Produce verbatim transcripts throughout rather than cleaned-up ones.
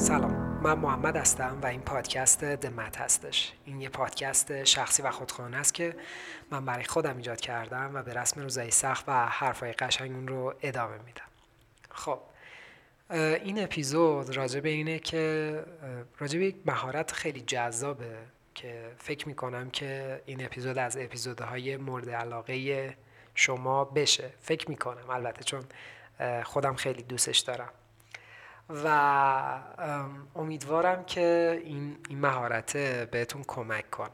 سلام، من محمد هستم و این پادکست دمت هستش. این یه پادکست شخصی و خودخواهانه است که من برای خودم ایجاد کردم و به رسم روزای سخت و حرفای قشنگ اون رو ادامه میدم. خب این اپیزود راجع به اینه که راجع به یک مهارت خیلی جذابه که فکر میکنم که این اپیزود از اپیزودهای مورد علاقه شما بشه. فکر میکنم البته، چون خودم خیلی دوستش دارم و امیدوارم که این این مهارت بهتون کمک کنه.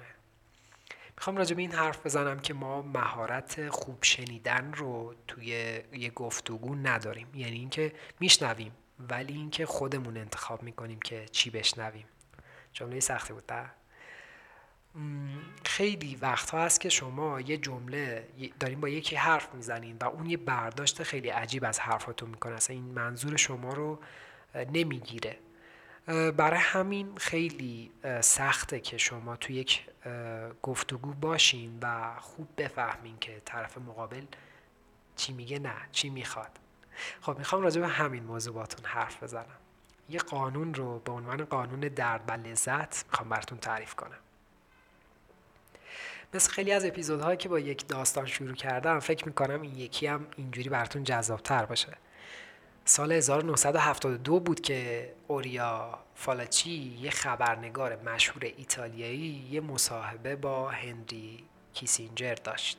میخوام راجع به این حرف بزنم که ما مهارت خوب شنیدن رو توی یه گفتگو نداریم. یعنی اینکه میشنویم، ولی اینکه خودمون انتخاب میکنیم که چی بشنویم. جمله سختی بود ده. خیلی وقت‌ها هست که شما یه جمله دارین با یکی حرف میزنین و اون یه برداشت خیلی عجیب از حرفاتون میکنه، اصلا این منظور شما رو نمیگیره. برای همین خیلی سخته که شما تو یک گفتگو باشین و خوب بفهمین که طرف مقابل چی میگه، نه چی میخواد. خب میخوام راجع به همین موضوعاتون حرف بزنم. یه قانون رو به عنوان قانون درد و لذت میخوام براتون تعریف کنم. مثل خیلی از اپیزودهایی که با یک داستان شروع کردم، فکر میکنم این یکی هم اینجوری براتون جذابتر باشه. سال هزار و نهصد و هفتاد و دو بود که اوریا فالاچی، یه خبرنگار مشهور ایتالیایی، یه مصاحبه با هنری کیسینجر داشت.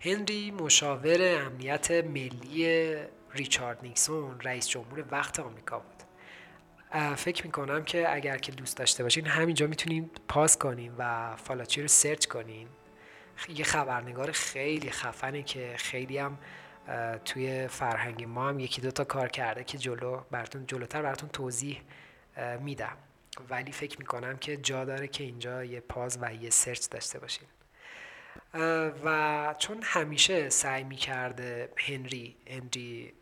هنری مشاور امنیت ملی ریچارد نیکسون، رئیس جمهور وقت آمریکا بود. فکر میکنم که اگر که دوست داشته باشین همینجا میتونین پاس کنین و فالاچی رو سرچ کنین. یه خبرنگار خیلی خفنه که خیلی هم توی فرهنگ ما هم یکی دو تا کار کرده که جلو براتون جلوتر براتون توضیح میدم، ولی فکر میکنم که جا داره که اینجا یه پاز و یه سرچ داشته باشین. و چون همیشه سعی میکرده هنری هنری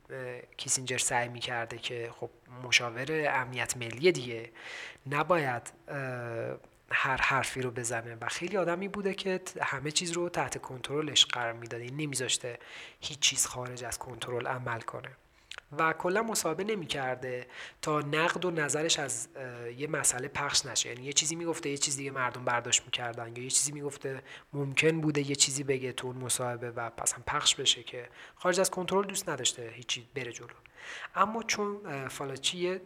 کیسینجر سعی میکرده که خب مشاور امنیت ملی دیگه نباید هر حرفی رو بزنه و خیلی آدمی بوده که همه چیز رو تحت کنترلش قرار میداده، نمیذاشته هیچ چیز خارج از کنترل عمل کنه و کلا مصاحبه نمیکرده تا نقد و نظرش از یه مسئله پخش نشه. یعنی یه چیزی میگفته، یه چیز دیگه مردم برداشت میکردن، یا یه چیزی میگفته ممکن بوده یه چیزی بگه تو اون مصاحبه و پس هم پخش بشه که خارج از کنترل دوست نداشته هیچی بره جلو. اما چون فالاچی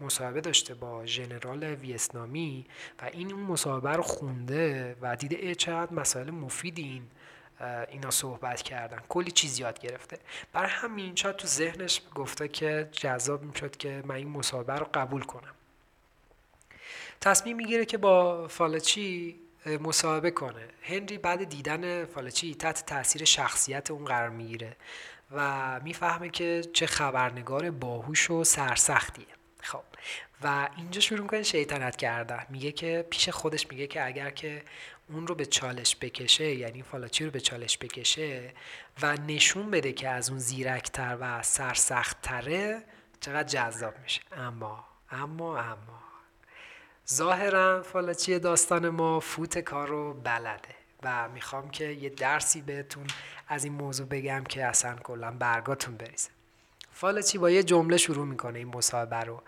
مصاحبه داشته با ژنرال ویتنامی و این اون مصاحبه رو خونده و دیده چقدر مسائل مفیدی این اینا صحبت کردن، کلی چیز یاد گرفته، برای همین شاید تو ذهنش گفته که جذاب میشد که من این مصاحبه رو قبول کنم. تصمیم میگیره که با فالاچی مصاحبه کنه. هنری بعد دیدن فالاچی تحت تاثیر شخصیت اون قرار میگیره و میفهمه که چه خبرنگار باهوش و سرسختیه. خب و اینجا شروع میکنه شیطنت کردن. میگه که پیش خودش میگه که اگر که اون رو به چالش بکشه، یعنی فالاچی رو به چالش بکشه و نشون بده که از اون زیرکتر و سرسخت‌تره، چقدر جذاب میشه. اما اما اما ظاهرا فالاچی داستان ما فوت کار رو بلده و میخوام که یه درسی بهتون از این موضوع بگم که اصلا کلا برگاتون بریزه. فالاچی با یه جمله شروع میکنه این مصاحبه رو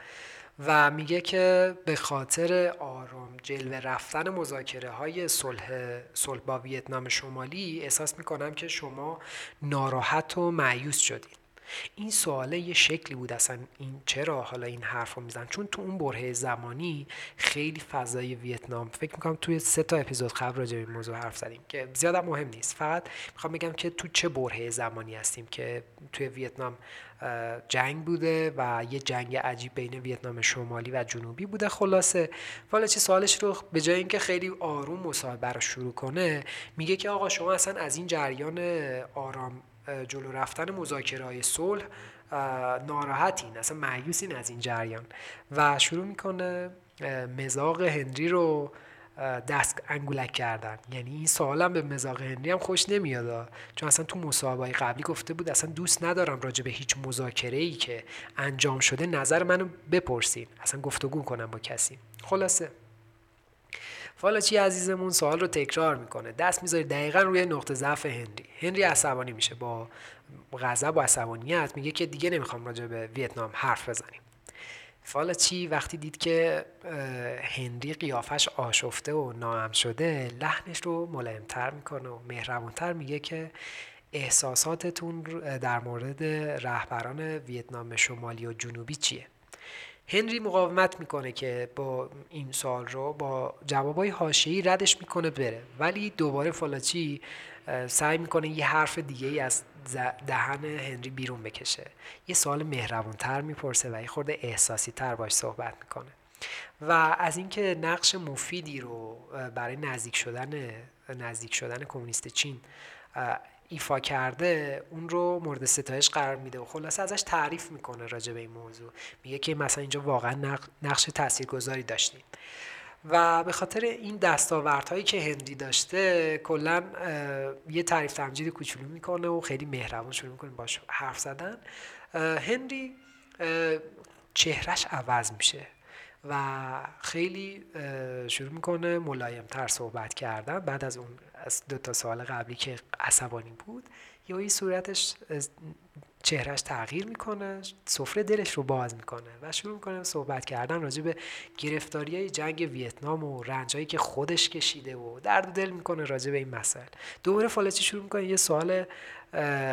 و میگه که به خاطر آرام جلوه رفتن مذاکره های صلح صلح با ویتنام شمالی احساس میکنم که شما ناراحت و مایوس شدید. این سواله یه شکلی بود اصلا این چرا حالا این حرف رو میزن، چون تو اون برهه زمانی خیلی فضای ویتنام، فکر میکنم توی سه تا اپیزود قبل راجع به این موضوع حرف زدیم که زیادم مهم نیست، فقط میخوام بگم که تو چه برهه زمانی هستیم که توی ویتنام جنگ بوده و یه جنگ عجیب بین ویتنام شمالی و جنوبی بوده. خلاصه فالاچی سوالش رو به جای اینکه خیلی آروم مصاحبه رو شروع کنه، میگه که آقا شما اصلا از این جریان آرام جلو رفتن مذاکره‌های صلح ناراحتین، اصلا مایوسین از این جریان، و شروع میکنه مزاق هنری رو دست انگولک کردن. یعنی این سوالم به مزاق هنری هم خوش نمیاد، چون اصلا تو مصاحبه‌های قبلی گفته بود اصلا دوست ندارم راجع به هیچ مذاکره‌ای که انجام شده نظر منو بپرسین، اصلا گفتگو کنم با کسی. خلاصه فالاچی عزیزمون سوال رو تکرار میکنه، دست میذاره دقیقاً روی نقطه ضعف هنری. هنری عصبانی میشه، با غضب و عصبانیت میگه که دیگه نمیخوام راجع به ویتنام حرف بزنیم. فالاچی وقتی دید که هنری قیافش آشفته و ناام شده، لحنش رو ملایم‌تر میکنه و مهربان‌تر میگه که احساساتتون در مورد رهبران ویتنام شمالی و جنوبی چیه؟ هنری مقاومت میکنه که با این سوال رو با جوابای حاشیه‌ای ردش میکنه بره، ولی دوباره فالاچی سعی میکنه یه حرف دیگه ای از دهن هنری بیرون بکشه. یه سوال مهربان‌تر میپرسه و یه خورده احساسی تر باش صحبت میکنه و از اینکه نقش مفیدی رو برای نزدیک شدن نزدیک شدن کمونیست چین ایفا کرده، اون رو مورد ستایش قرار میده و خلاصه ازش تعریف میکنه راجع به این موضوع. میگه که مثلا اینجا واقعا نقش تاثیرگذاری داشتین و به خاطر این دستاوردهایی که هنری داشته کلا یه تعریف تمجید کوچولو میکنه و خیلی مهربان شروع میکنه باش حرف زدن. هنری چهرهش عوض میشه و خیلی شروع میکنه ملایم‌تر صحبت کردن. بعد از اون از دو تا سوال قبلی که عصبانی بود، یهویی صورتش چهرهش تغییر میکنه، سفره دلش رو باز میکنه و شروع میکنه صحبت کردن راجع به گرفتاری‌های جنگ ویتنام و رنجایی که خودش کشیده و درد دل میکنه راجع به این مسئله. دوباره فالاچی شروع میکنه یه سوال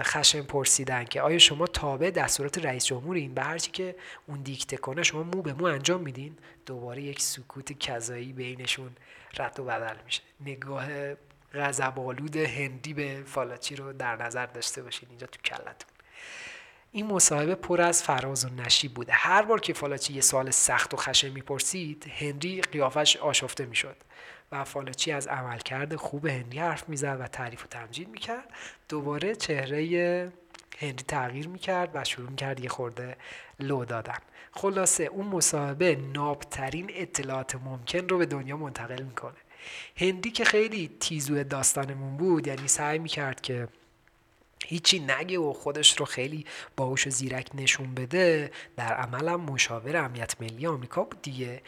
خشم پرسیدن که آیا شما تابع دستورات رئیس جمهورین؟ به هر چی که اون دیکته کنه شما مو به مو انجام میدین؟ دوباره یک سکوت کذایی بینشون رد و بدل میشه. نگاه غضب‌آلود هندی به فالاچی رو در نظر داشته باشین اینجا تو کلتون. این مصاحبه پر از فراز و نشیب بوده. هر بار که فالاچی یه سوال سخت و خشن میپرسید، هنری قیافش آشفته میشد و فالاچی از عملکرد خوب هنری حرف میزد و تعریف و تمجید میکرد. دوباره چهره هنری تغییر میکرد و شروع میکرد یه خورده لو دادن. خلاصه اون مصاحبه نابترین اطلاعات ممکن رو به دنیا منتقل میکنه. هنری که خیلی تیزو داستانمون بود، یعنی سعی میکرد که هیچی نگه و خودش رو خیلی باهوش و زیرک نشون بده، در عملم مشاور امنیت ملی آمریکا بود دیگه.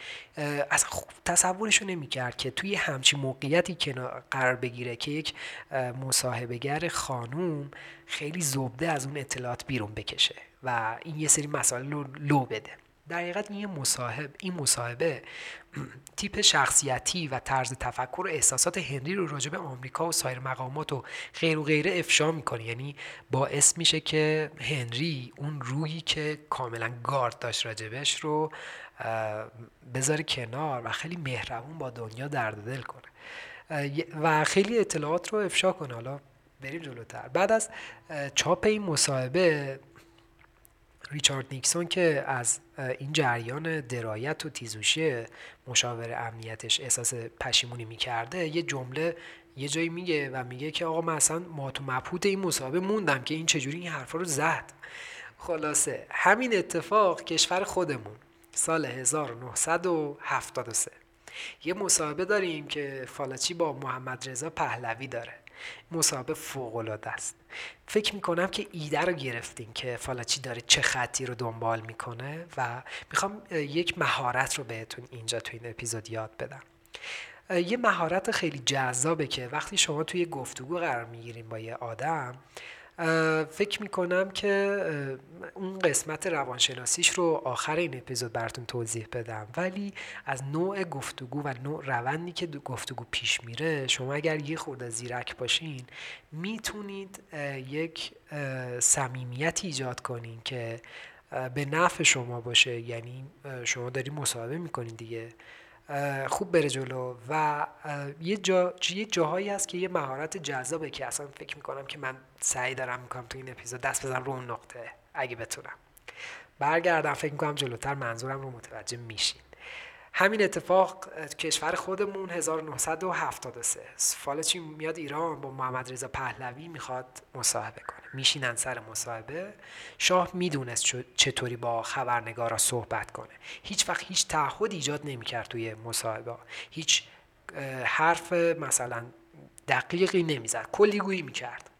از تصورشو نمی‌کرد که توی همچین موقعیتی که قرار بگیره که یک مصاحبه‌گر خانوم خیلی زبده از اون اطلاعات بیرون بکشه و این یه سری مسائل رو لو بده. در حقیقت این مصاحبه این مصاحبه تیپ شخصیتی و طرز تفکر و احساسات هنری رو راجع به آمریکا و سایر مقامات و غیر و غیره افشا می‌کنه، یعنی باعث میشه که هنری اون روحی که کاملا گارد داشت راجبش رو بذاره کنار و خیلی مهربون با دنیا درد دل کنه و خیلی اطلاعات رو افشا کنه. حالا بریم جلوتر. بعد از چاپ این مصاحبه، ریچارد نیکسون که از این جریان درایت و تیزوشی مشاور امنیتش احساس پشیمونی می‌کرده، یه جمله یه جایی میگه و میگه که آقا من اصلا مات و مبهوت این مصاحبه موندم که این چجوری این حرفا رو زد. خلاصه همین اتفاق کشور خودمون سال هزار و نهصد و هفتاد و سه یه مصاحبه داریم که فالاچی با محمد رضا پهلوی داره. مصاحبه فوق‌العاده است. فکر میکنم که ایده رو گرفتین که فالاچی داره چه خطی رو دنبال میکنه و میخوام یک مهارت رو بهتون اینجا تو این اپیزود یاد بدم. یه مهارت خیلی جذابه که وقتی شما توی گفتگو قرار میگیرین با یه آدم، فکر میکنم که اون قسمت روانشناسیش رو آخر این اپیزود براتون توضیح بدم، ولی از نوع گفتگو و نوع روندی که گفتگو پیش میره، شما اگر یه خورده زیرک باشین میتونید یک صمیمیتی ایجاد کنین که به نفع شما باشه. یعنی شما داری مصاحبه میکنین دیگه. خوب بره جلو و یه جا یه جاهایی هست که یه مهارت جذابه که اصلا فکر میکنم که من سعی دارم میکنم تو این اپیزود دست بزنم رو اون نقطه. اگه بتونم برگردم فکر میکنم جلوتر منظورم رو متوجه میشین. همین اتفاق کشور خودمون هزار و نهصد و هفتاد و سه، فالاچی میاد ایران با محمد رضا پهلوی میخواد مصاحبه کنه. میشینن سر مصاحبه. شاه میدونست چطوری با خبرنگارا صحبت کنه. هیچ وقت هیچ تعهد ایجاد نمیکرد توی مصاحبه. هیچ حرف مثلا دقیقی نمیزد. کلی گویی میکرد.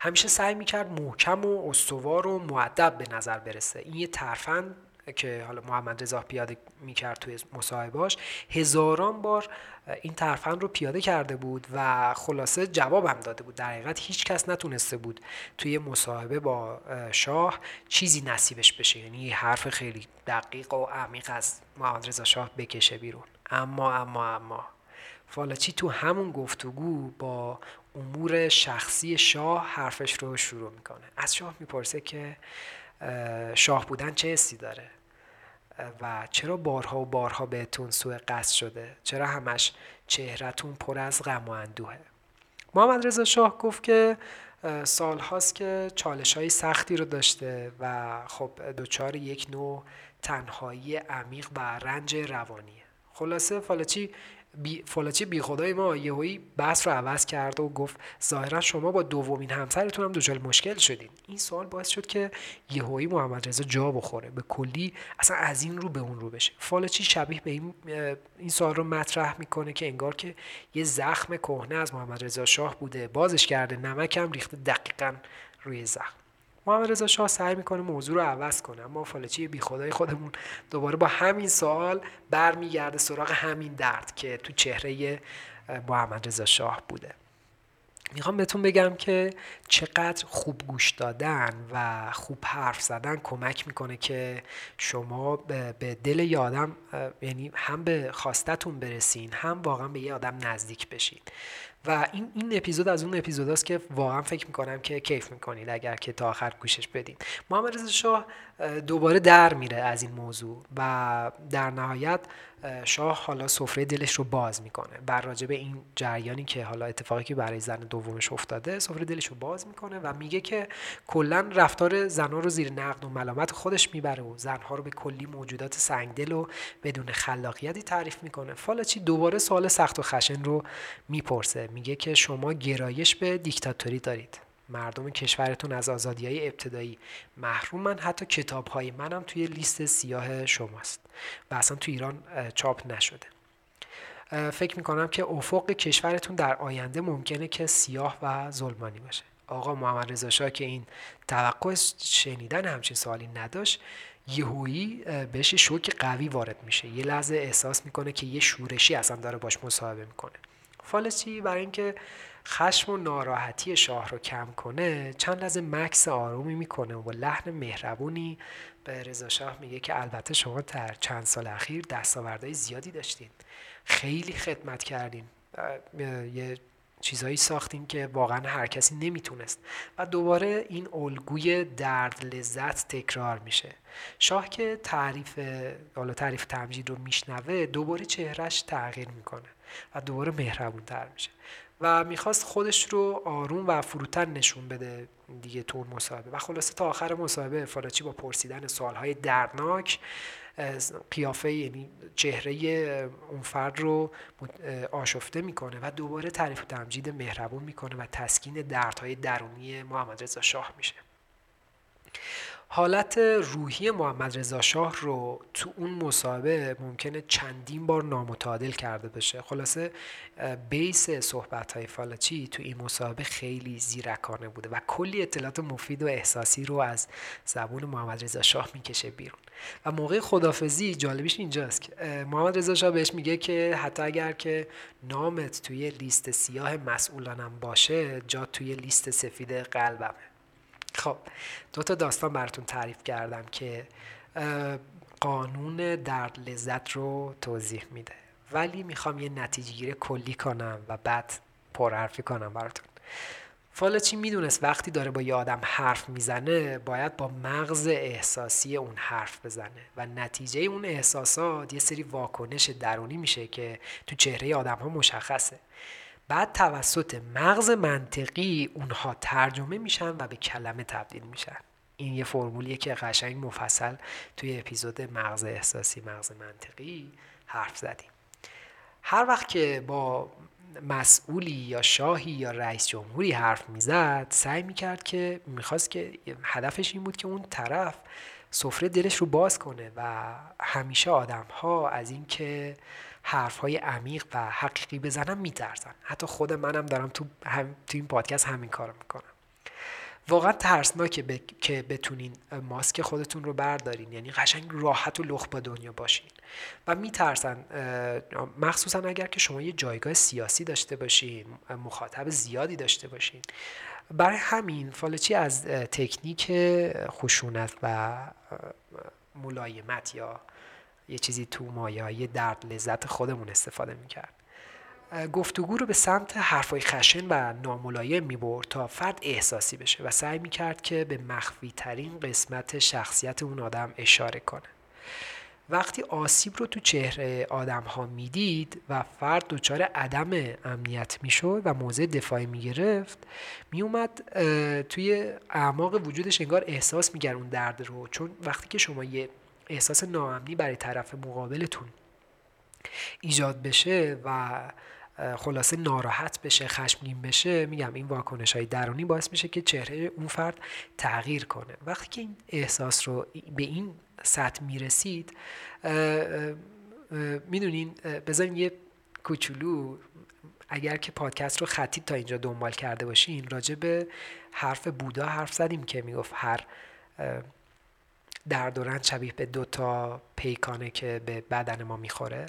همیشه سعی میکرد محکم و استوار و مؤدب به نظر برسه. این یه ترفند که حالا محمد رضا پیاده میکرد توی مصاحبهاش، هزاران بار این ترفند رو پیاده کرده بود و خلاصه جوابم داده بود. در حقیقت هیچ کس نتونسته بود توی مصاحبه با شاه چیزی نصیبش بشه، یعنی حرف خیلی دقیق و عمیق از محمد رضا شاه بکشه بیرون. اما اما اما فالاچی تو همون گفتگو با امور شخصی شاه حرفش رو شروع میکنه. از شاه میپرسه که شاه بودن چه حسی داره و چرا بارها و بارها بهتون سوء قصد شده، چرا همش چهرتون پر از غم و اندوهه. محمد رضا شاه گفت که سال هاست که چالش های سختی رو داشته و خب دوچار یک نوع تنهایی عمیق و رنج روانیه. خلاصه فالاچی بی فالاچی بی خدای ما یهویی بحث رو عوض کرد و گفت ظاهرا شما با دومین همسرتون هم دچار مشکل شدین. این سوال باعث شد که یهویی محمد رضا جا بخوره، به کلی اصلا از این رو به اون رو بشه. فالاچی شبیه به این این سوال رو مطرح میکنه که انگار که یه زخم کهنه از محمد رضا شاه بوده، بازش کرده، نمک هم ریخته دقیقاً روی زخم. محمد رضا شاه سعی میکنه موضوع رو عوض کنه، اما فالاچی بی خدای خودمون دوباره با همین سوال برمیگرده سراغ همین درد که تو چهره محمد رضا شاه بوده. میخوام بهتون بگم که چقدر خوب گوش دادن و خوب حرف زدن کمک میکنه که شما به دل یه آدم، یعنی هم به خواستتون برسین، هم واقعا به یه آدم نزدیک بشین. و این این اپیزود از اون اپیزوداست که واقعا فکر میکنم که کیف میکنید اگر که تا آخر گوشش بدین. محمد رضا شاه دوباره در میره از این موضوع و در نهایت شاه حالا سفره دلش رو باز میکنه بر راجع به این جریانی که حالا اتفاقی که برای زن دومش افتاده. سفره دلش رو باز میکنه و میگه که کلا رفتار زنها رو زیر نقد و ملامت خودش میبره و زنها رو به کلی موجودات سنگدل و بدون خلاقیتی تعریف میکنه. فالاچی دوباره سوال سخت و خشن رو میپرسه، میگه که شما گرایش به دیکتاتوری دارید، مردم کشورتون از آزادی‌های ابتدایی محرومن، حتی کتاب‌های منم توی لیست سیاه شماست و اصلا تو ایران چاپ نشده. فکر می‌کنم که افق کشورتون در آینده ممکنه که سیاه و ظلمانی باشه. آقا محمد رضا شاه که این توقع شنیدن همچین سوالی نداشت، یهویی بهش شوک قوی وارد میشه. یه لحظه احساس می‌کنه که یه شورشی اصلا داره باش مصاحبه می‌کنه. فالاچی برای اینکه خشم و ناراحتی شاه رو کم کنه چند لحظه مکث آرومی میکنه و با لحن مهربونی به رضا شاه میگه که البته شما در چند سال اخیر دستاوردهای زیادی داشتین، خیلی خدمت کردین، یه چیزایی ساختین که واقعا هر کسی نمیتونست. و دوباره این الگوی درد لذت تکرار میشه. شاه که تعریف حالا تعریف تمجید رو میشنوه دوباره چهرهش تغییر میکنه و دوباره مهربونتر میشه و میخواست خودش رو آروم و فروتن نشون بده دیگه تو مصاحبه. و خلاصه تا آخر مصاحبه فالاچی با پرسیدن سوالهای دردناک قیافه، یعنی چهره اون فرد رو آشفته میکنه و دوباره تعریف و تمجید مهربون میکنه و تسکین دردهای درونی محمد رضا شاه میشه. حالت روحی محمد رضا شاه رو تو اون مصاحبه ممکنه چندین بار نامتعادل کرده بشه. خلاصه بیس صحبت‌های فالاچی تو این مصاحبه خیلی زیرکانه بوده و کلی اطلاعات مفید و احساسی رو از زبون محمد رضا شاه میکشه بیرون. و موقع خدافزی جالبیش اینجاست که محمد رضا شاه بهش میگه که حتی اگر که نامت توی لیست سیاه مسئولانم باشه، جا توی لیست سفید قلبمه. خب دو تا داستان براتون تعریف کردم که قانون درد لذت رو توضیح میده، ولی میخوام یه نتیجه گیری کلی کنم و بعد پرحرفی کنم براتون. فالاچی میدونست وقتی داره با یه آدم حرف میزنه باید با مغز احساسی اون حرف بزنه و نتیجه اون احساسات یه سری واکنش درونی میشه که تو چهره آدم ها مشخصه، بعد توسط مغز منطقی اونها ترجمه میشن و به کلمه تبدیل میشن. این یه فرمولیه که قشنگ مفصل توی اپیزود مغز احساسی مغز منطقی حرف زدیم. هر وقت که با مسئولی یا شاهی یا رئیس جمهوری حرف میزد سعی میکرد که میخواست که هدفش این بود که اون طرف سفره دلش رو باز کنه و همیشه آدم ها از این که حرف‌های عمیق و حقیقی بزنم میترسن. حتی خود منم دارم تو هم تو این پادکست همین کارو میکنم. واقعا ترسناکه ب... که بتونین ماسک خودتون رو بردارین، یعنی قشنگ راحت و لخت با دنیا باشین و میترسن، مخصوصا اگر که شما یه جایگاه سیاسی داشته باشین، مخاطب زیادی داشته باشین. برای همین فالچی از تکنیک خشونت و ملایمت یا یه چیزی تو مایه درد لذت خودمون استفاده میکرد. گفتگو رو به سمت حرفای خشن و ناملایم میبرد تا فرد احساسی بشه و سعی میکرد که به مخفی ترین قسمت شخصیت اون آدم اشاره کنه. وقتی آسیب رو تو چهره آدم ها میدید و فرد دچار عدم امنیت میشد و موضع دفاعی میگرفت، میومد توی اعماق وجودش انگار احساس میکرد اون درد رو. چون وقتی که شما یه احساس ناامنی برای طرف مقابلتون ایجاد بشه و خلاصه ناراحت بشه، خشمگین بشه، میگم این واکنش های درونی باعث میشه که چهره اون فرد تغییر کنه. وقتی که این احساس رو به این سطح میرسید، میدونین، بذارین یه کوچولو، اگر که پادکست رو خطی تا اینجا دنبال کرده باشین، راجع به حرف بودا حرف زدیم که میگفت هر در دوران شبیه به دوتا پیکانه که به بدن ما میخوره.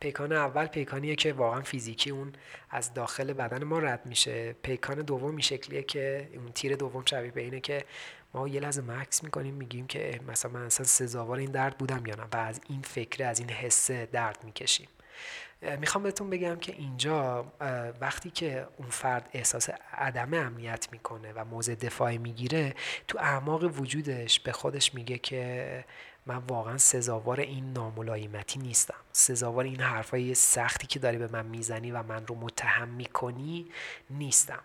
پیکان اول پیکانیه که واقعا فیزیکی اون از داخل بدن ما رد میشه. پیکان دوم این شکلیه که اون تیر دوم شبیه به اینه که ما یه لحظه مکث میکنیم، میگیم که مثلا من اصلا سزاوار این درد بودم یا نه، و از این فکر، از این حس درد میکشیم. میخوام بهتون بگم که اینجا وقتی که اون فرد احساس عدم امنیت میکنه و موضع دفاعی میگیره، تو اعماق وجودش به خودش میگه که من واقعا سزاوار این ناملایمتی نیستم، سزاوار این حرفای سختی که داری به من میزنی و من رو متهم میکنی نیستم.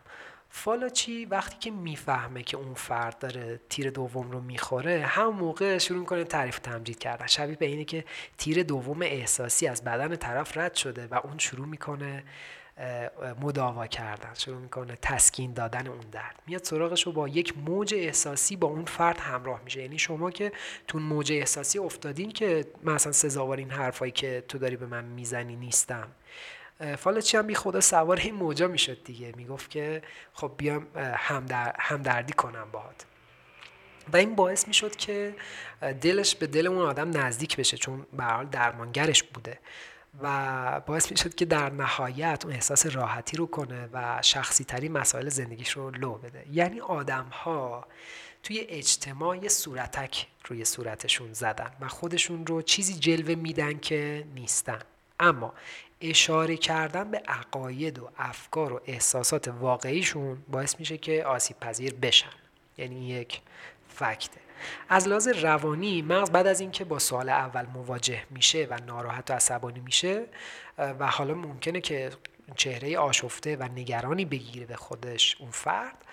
فالاچی وقتی که میفهمه که اون فرد داره تیر دوم رو میخوره، هم موقع شروع میکنه تعریف تمجید کردن، شبیه به اینه که تیر دوم احساسی از بدن طرف رد شده و اون شروع میکنه مداوا کردن، شروع میکنه تسکین دادن اون درد، میاد سراغش رو با یک موج احساسی با اون فرد همراه میشه. یعنی شما که تو موج احساسی افتادین که من اصلا سزاوار این حرفایی که تو داری به من میزنی نیستم، فالاچی هم بی خدا سوار این موجا میشد دیگه، میگفت که خب بیام همدر... همدردی کنم باهات، و این باعث میشد که دلش به دل اون آدم نزدیک بشه، چون به هر حال درمانگرش بوده، و باعث میشد که در نهایت اون احساس راحتی رو کنه و شخصی ترین مسائل زندگیش رو لو بده. یعنی آدم ها توی اجتماع صورتک روی صورتشون زدن و خودشون رو چیزی جلوه میدن که نیستن، اما اشاره کردن به عقاید و افکار و احساسات واقعیشون باعث میشه که آسیب پذیر بشن. یعنی یک فکته. از لحاظ روانی مغز بعد از اینکه با سوال اول مواجه میشه و ناراحت و عصبانی میشه و حالا ممکنه که چهره آشفته و نگرانی بگیره به خودش اون فرد،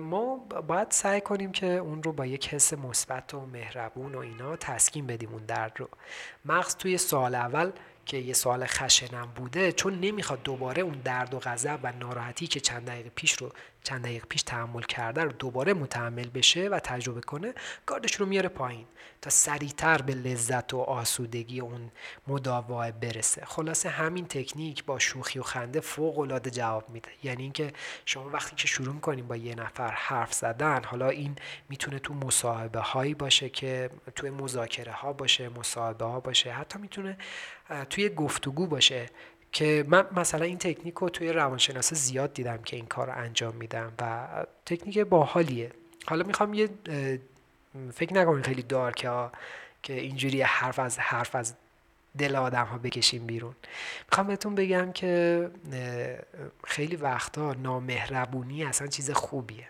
ما باید سعی کنیم که اون رو با یک حس مثبت و مهربون و اینا تسکین بدیم اون درد رو. مغز توی سوال اول که یه سوال خشنم بوده، چون نمیخواد دوباره اون درد و غضب و ناراحتی که چند دقیقه پیش رو چند دقیقه پیش تحمل کرده رو دوباره متحمل بشه و تجربه کنه، گاردش رو میاره پایین تا سریعتر به لذت و آسودگی اون مداوا برسه. خلاصه همین تکنیک با شوخی و خنده فوق العاده جواب میده. یعنی اینکه شما وقتی که شروع می‌کنین با یه نفر حرف زدن، حالا این میتونه تو مصاحبه هایی باشه که توی مذاکره ها باشه، مصاحبه ها باشه، حتی میتونه توی گفتگو باشه، که من مثلا این تکنیک رو توی روانشناسی زیاد دیدم که این کار رو انجام میدم و تکنیک باحالیه. حالا میخوام یه فکر نکنید خیلی دار که که اینجوری حرف از حرف از دل آدم ها بکشیم بیرون. میخوام بهتون بگم که خیلی وقتا نامهربونی اصلا چیز خوبیه.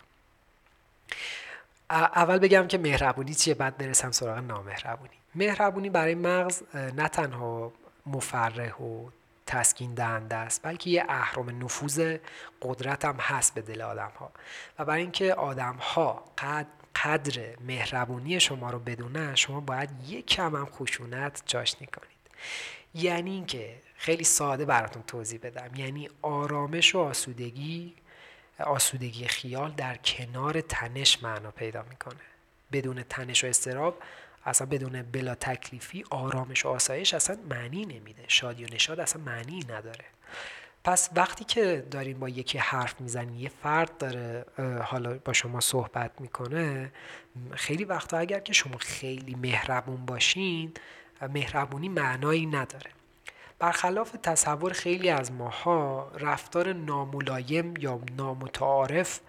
اول بگم که مهربونی چیه، بعد برسم سراغ نامهربونی. مهربونی برای مغز نه تنها مفرح و تسکین دهنده است، بلکه یه اهرم نفوذ قدرت هم هست به دل آدم ها، و برای اینکه آدم ها قد قدر مهربونی شما رو بدونن، شما باید یک کم هم خشونت جاش نکنید. یعنی اینکه خیلی ساده براتون توضیح بدم، یعنی آرامش و آسودگی آسودگی خیال در کنار تنش معنا پیدا میکنه. بدون تنش و اضطراب، اصلا بدون بلا تکلیفی، آرامش و آسایش اصلا معنی نمیده، شادی و نشاد اصلا معنی نداره. پس وقتی که دارین با یکی حرف میزنین، یه فرد داره حالا با شما صحبت میکنه، خیلی وقتا اگر که شما خیلی مهربون باشین، مهربونی معنایی نداره. برخلاف تصور خیلی از ماها، رفتار ناملایم یا نامتعارف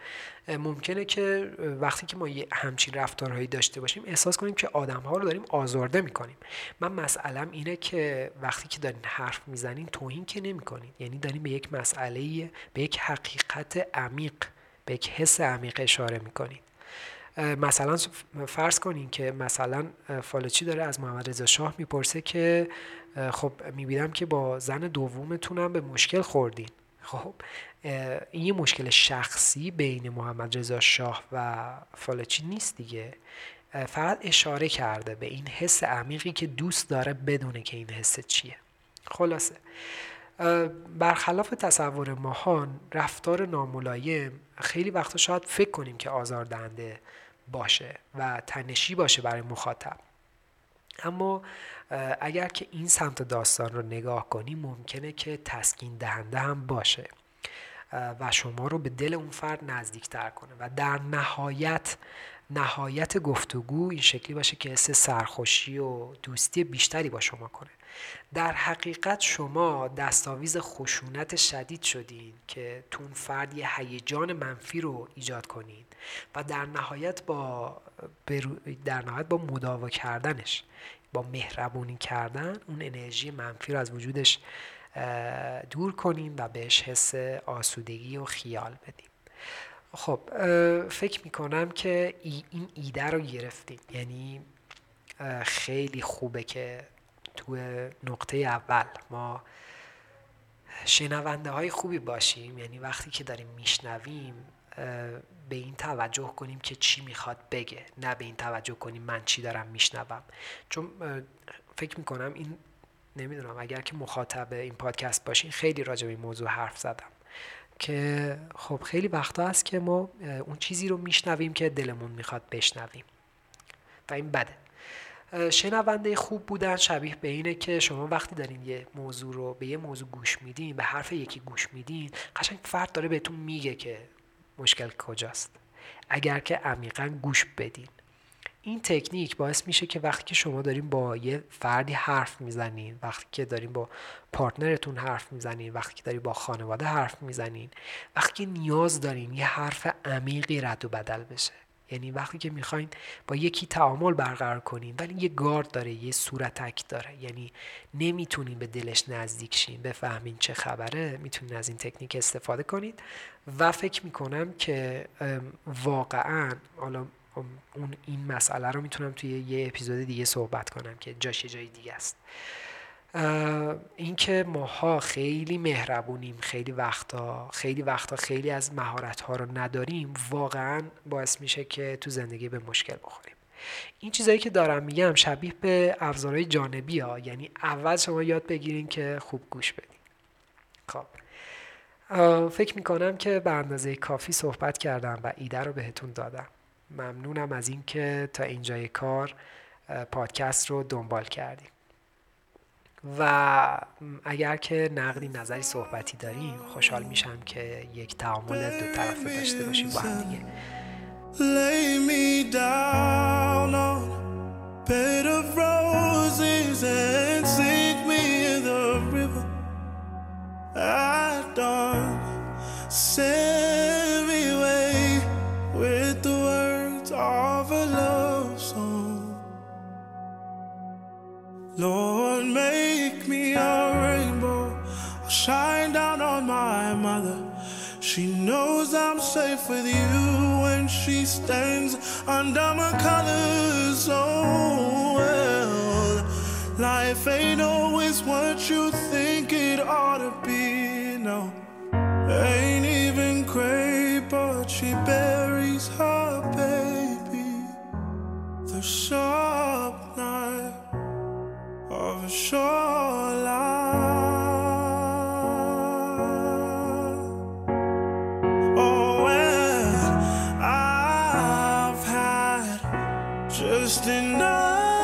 ممکنه که وقتی که ما همچین رفتارهایی داشته باشیم احساس کنیم که آدم‌ها رو داریم آزارده می‌کنیم. من مسئله‌م اینه که وقتی که دارین حرف میزنین توهین که نمی‌کنین، یعنی دارین به یک مسئله، به یک حقیقت عمیق، به یک حس عمیق اشاره می‌کنین. مثلا فرض کنین که مثلا فالاچی داره از محمد رضا شاه میپرسه که خب میبینم که با زن دومتونم به مشکل خوردین. خب این یه مشکل شخصی بین محمد رضا شاه و فالاچی نیست دیگه، فقط اشاره کرده به این حس عمیقی که دوست داره بدونه که این حس چیه. خلاصه برخلاف تصور ماها، رفتار ناملایم خیلی وقتا شاید فکر کنیم که آزاردهنده باشه و تنشی باشه برای مخاطب، اما اگر که این سمت داستان رو نگاه کنیم ممکنه که تسکین دهنده هم باشه و شما رو به دل اون فرد نزدیک تر کنه و در نهایت نهایت گفتگو این شکلی باشه که حس سرخوشی و دوستی بیشتری با شما کنه. در حقیقت شما دستاویز خشونت شدید شدین که تون فرد یه هیجان منفی رو ایجاد کنین و در نهایت با در نهایت با مداوا کردنش، با مهربونی کردن، اون انرژی منفی رو از وجودش دور کنین و بهش حس آسودگی و خیال بدین. خب فکر میکنم که ای این ایده رو گرفتین، یعنی خیلی خوبه که تو نقطه اول ما شنونده های خوبی باشیم، یعنی وقتی که داریم میشنویم به این توجه کنیم که چی میخواد بگه، نه به این توجه کنیم من چی دارم میشنوم. چون فکر میکنم این، نمیدونم، اگر که مخاطب این پادکست باشین خیلی راجع به این موضوع حرف زدم که خب خیلی وقتا هست که ما اون چیزی رو میشنویم که دلمون میخواد بشنویم و این بده. شنونده خوب بودن شبیه به اینه که شما وقتی دارین یه موضوع رو به یه موضوع گوش میدین، به حرف یکی گوش میدین، قشنگ فرد داره بهتون میگه که مشکل کجاست اگر که عمیقاً گوش بدین. این تکنیک باعث میشه که وقتی که شما دارین با یه فردی حرف میزنین، وقتی که دارین با پارتنرتون حرف میزنین، وقتی که دارین با خانواده حرف میزنین، وقتی که نیاز دارین یه حرف عمیقی رد و بدل بشه، یعنی وقتی که میخواین با یکی تعامل برقرار کنین ولی یه گارد داره، یه صورتک داره، یعنی نمیتونین به دلش نزدیک شین، بفهمین چه خبره، میتونین از این تکنیک استفاده کنین و فکر میکنم که واقعاً حالا اون این مسئله رو میتونم توی یه اپیزود دیگه صحبت کنم که جاش جای دیگه است. این که ماها خیلی مهربونیم، خیلی وقتا خیلی وقتا خیلی از مهارت‌ها رو نداریم، واقعاً باعث میشه که تو زندگی به مشکل بخوریم. این چیزایی که دارم میگم شبیه به ابزارهای جانبی ها، یعنی اول شما یاد بگیرین که خوب گوش بدین. خب فکر میکنم که به اندازه کافی صحبت کردم و ایده رو بهتون دادم. ممنونم از این که تا اینجای کار پادکست رو دنبال کردیم و اگر که نقدی، نظری، صحبتی داریم خوشحال میشم که یک تعامل دو طرفه داشته باشیم با هم دیگه. Lay me down on bed of roses and sink me in the river at dawn. Send me away with the words of a love song. Lord, make me a rainbow, shine down on my mother. She knows I'm safe with you when she stands under my colors. Oh well, life ain't always what you think it ought to be. No, ain't even gray, but she buries her baby. The sharp knife of a shoreline. Oh, and I've had just enough.